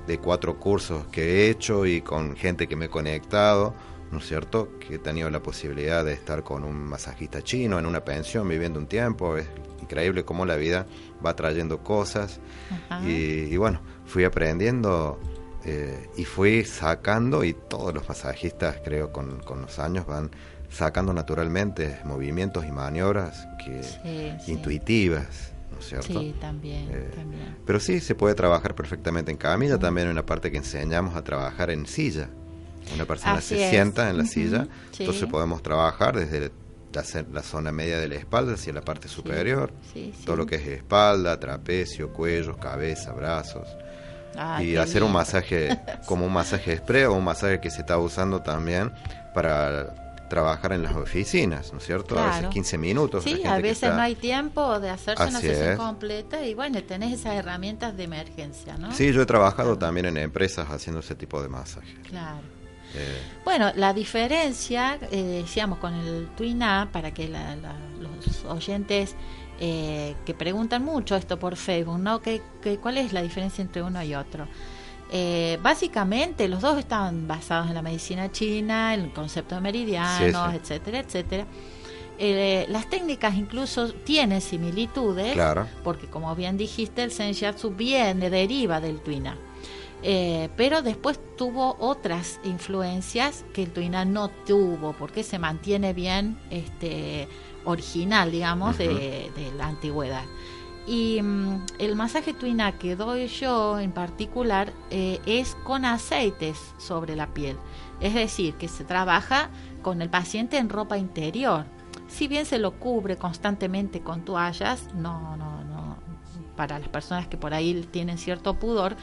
de cuatro cursos que he hecho y con gente que me he conectado, ¿no es cierto? Que he tenido la posibilidad de estar con un masajista chino en una pensión viviendo un tiempo. Es increíble cómo la vida va trayendo cosas. Y, y bueno, fui aprendiendo eh, y fui sacando, y todos los masajistas creo con, con los años van sacando naturalmente movimientos y maniobras que sí, intuitivas. Sí. ¿No es cierto? Sí, también, eh, también. Pero sí, se puede trabajar perfectamente en camilla. Sí. También hay una parte que enseñamos a trabajar en silla. Una persona Así se es. Sienta en la uh-huh. silla, sí. Entonces podemos trabajar desde la, la zona media de la espalda hacia la parte superior, sí. Sí, sí. Todo lo que es espalda, trapecio, cuello, cabeza, brazos. Ah, y hacer lindo. Un masaje como un masaje spray o un masaje que se está usando también para trabajar en las oficinas, ¿no es cierto? Claro. A veces quince minutos. Sí, la gente a veces está... no hay tiempo de hacerse Así una sesión es. Completa y bueno, tenés esas herramientas de emergencia, ¿no? Sí, yo he trabajado claro. también en empresas haciendo ese tipo de masajes. Claro. Eh. Bueno, la diferencia, eh, decíamos, con el Tuina, para que la, la, los oyentes eh, que preguntan mucho esto por Facebook, ¿no? ¿Qué, qué, ¿Cuál es la diferencia entre uno y otro? Eh, básicamente, los dos están basados en la medicina china, en el concepto de meridianos, sí, sí. etcétera, etcétera. Eh, las técnicas incluso tienen similitudes, claro. porque como bien dijiste, el Zen Shiatsu viene, deriva del Tuina. Eh, pero después tuvo otras influencias que el Tuina no tuvo, porque se mantiene bien este original, digamos, uh-huh. de, de la antigüedad. Y mmm, el masaje tuina que doy yo en particular eh, es con aceites sobre la piel, es decir, que se trabaja con el paciente en ropa interior. Si bien se lo cubre constantemente con toallas, no, no, no, para las personas que por ahí tienen cierto pudor,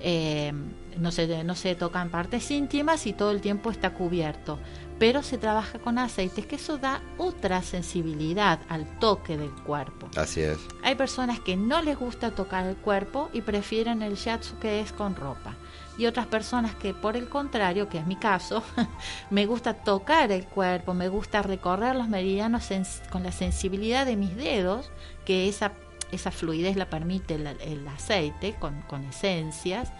eh, no se, no se tocan partes íntimas y todo el tiempo está cubierto. Pero se trabaja con aceites, que eso da otra sensibilidad al toque del cuerpo. Así es. Hay personas que no les gusta tocar el cuerpo y prefieren el shiatsu, que es con ropa. Y otras personas que, por el contrario, que es mi caso, me gusta tocar el cuerpo, me gusta recorrer los meridianos con la sensibilidad de mis dedos, que esa, esa fluidez la permite el, el aceite con, con esencias.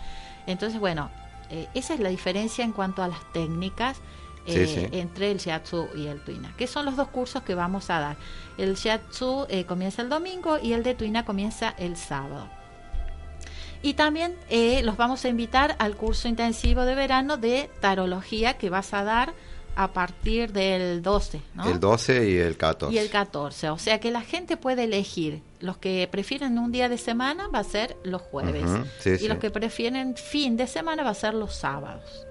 Entonces, bueno, eh, esa es la diferencia en cuanto a las técnicas. Eh, sí, sí. Entre el shiatsu y el tuina, que son los dos cursos que vamos a dar. El shiatsu eh, comienza el domingo y el de tuina comienza el sábado. Y también eh, los vamos a invitar al curso intensivo de verano de tarología que vas a dar a partir del doce, ¿no? El doce y el catorce. Y el catorce, o sea que la gente puede elegir. Los que prefieren un día de semana va a ser los jueves. Uh-huh, sí, y sí. Los que prefieren fin de semana va a ser los sábados.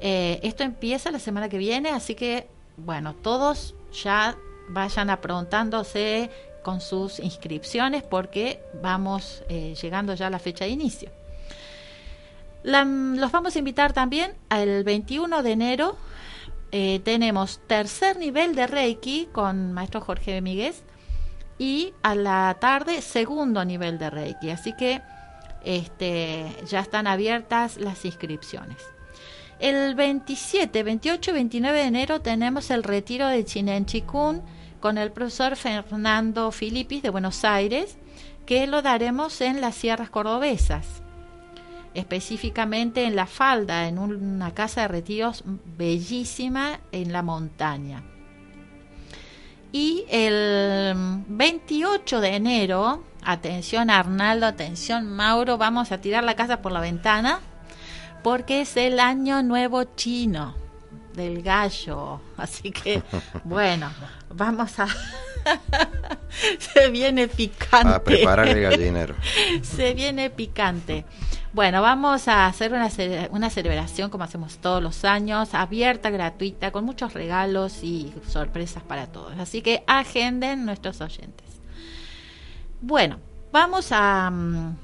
Eh, esto empieza la semana que viene, así que, bueno, todos ya vayan aprontándose con sus inscripciones porque vamos eh, llegando ya a la fecha de inicio. La, los vamos a invitar también al veintiuno de enero. Eh, tenemos tercer nivel de Reiki con maestro Jorge Míguez y a la tarde segundo nivel de Reiki. Así que este, ya están abiertas las inscripciones. El veintisiete, veintiocho y veintinueve de enero tenemos el retiro de Chinen Chikún con el profesor Fernando Filippis de Buenos Aires, que lo daremos en las sierras cordobesas, específicamente en La Falda, en una casa de retiros bellísima en la montaña. Y el veintiocho de enero, atención Arnaldo, atención Mauro, vamos a tirar la casa por la ventana, porque es el año nuevo chino del gallo, así que bueno, vamos a se viene picante a preparar el gallinero. Se viene picante. Bueno, vamos a hacer una, ce- una celebración como hacemos todos los años, abierta, gratuita, con muchos regalos y sorpresas para todos, así que agenden nuestros oyentes. Bueno, vamos a um,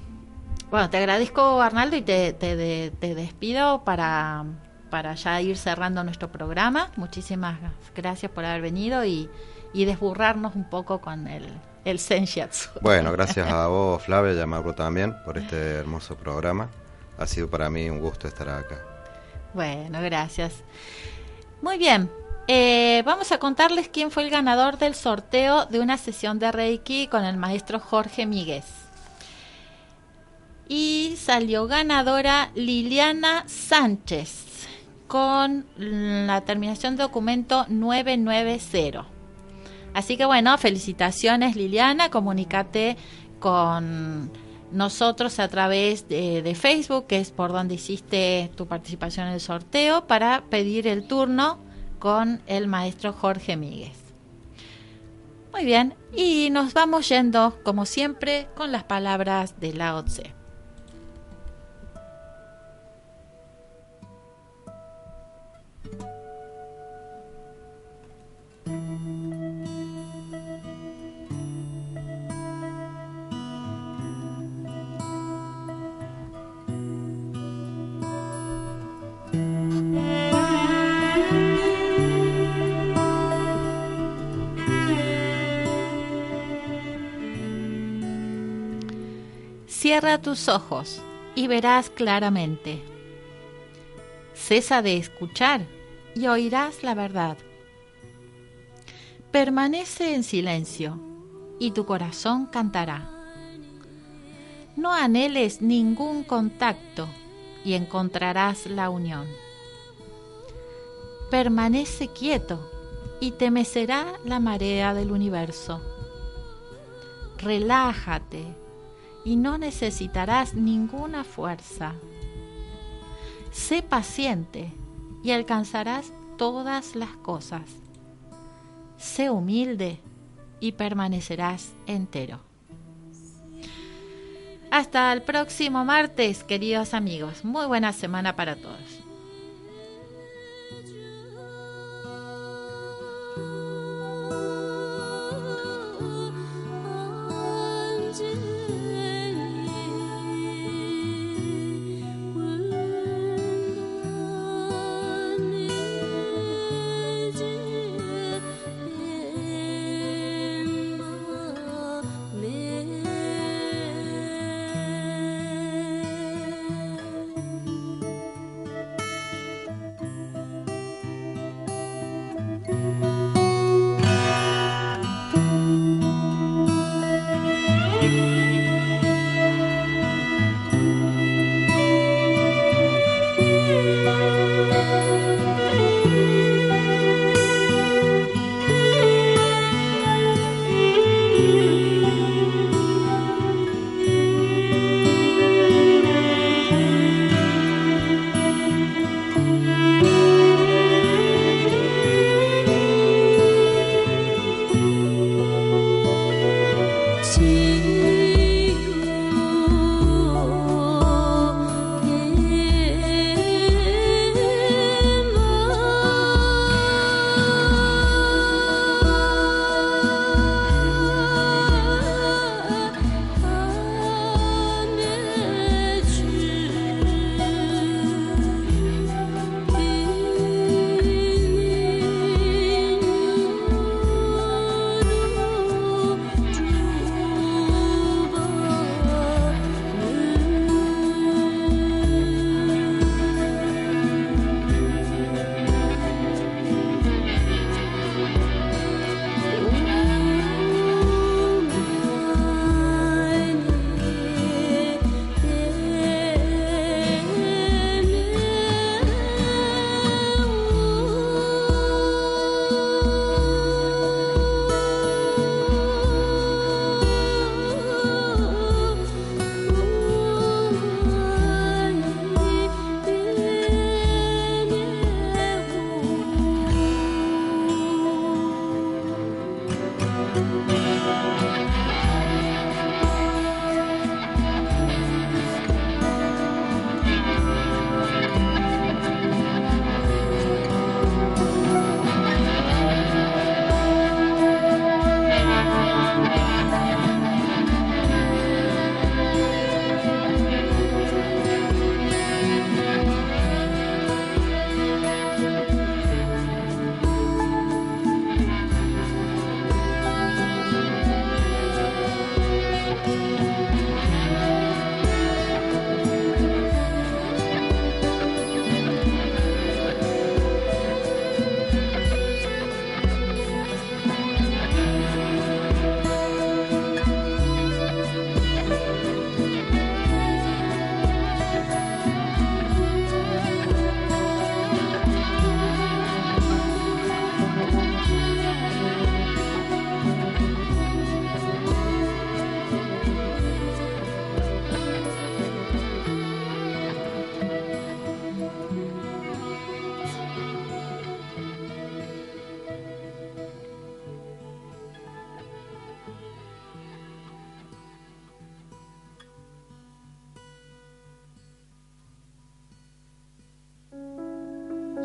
bueno, te agradezco, Arnaldo, y te, te, te despido para, para ya ir cerrando nuestro programa. Muchísimas gracias por haber venido y, y desburrarnos un poco con el, el Zen Shiatsu. Bueno, gracias a vos, Flavia, y a Mauro también, por este hermoso programa. Ha sido para mí un gusto estar acá. Bueno, gracias. Muy bien. Eh, vamos a contarles quién fue el ganador del sorteo de una sesión de Reiki con el maestro Jorge Míguez. Y salió ganadora Liliana Sánchez con la terminación de documento novecientos noventa. Así que bueno, felicitaciones Liliana, comunícate con nosotros a través de, de Facebook, que es por donde hiciste tu participación en el sorteo, para pedir el turno con el maestro Jorge Míguez. Muy bien, y nos vamos yendo, como siempre, con las palabras de Lao Tze. Cierra tus ojos y verás claramente. Cesa de escuchar y oirás la verdad. Permanece en silencio y tu corazón cantará. No anheles ningún contacto y encontrarás la unión. Permanece quieto y te mecerá la marea del universo. Relájate y no necesitarás ninguna fuerza. Sé paciente y alcanzarás todas las cosas. Sé humilde y permanecerás entero. Hasta el próximo martes, queridos amigos. Muy buena semana para todos.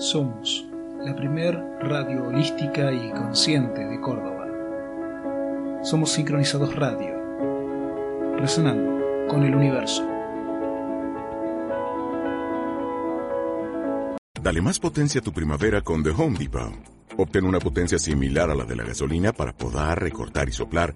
Somos la primer radio holística y consciente de Córdoba. Somos Sincronizados Radio, resonando con el universo. Dale más potencia a tu primavera con The Home Depot. Obtén una potencia similar a la de la gasolina para podar, recortar y soplar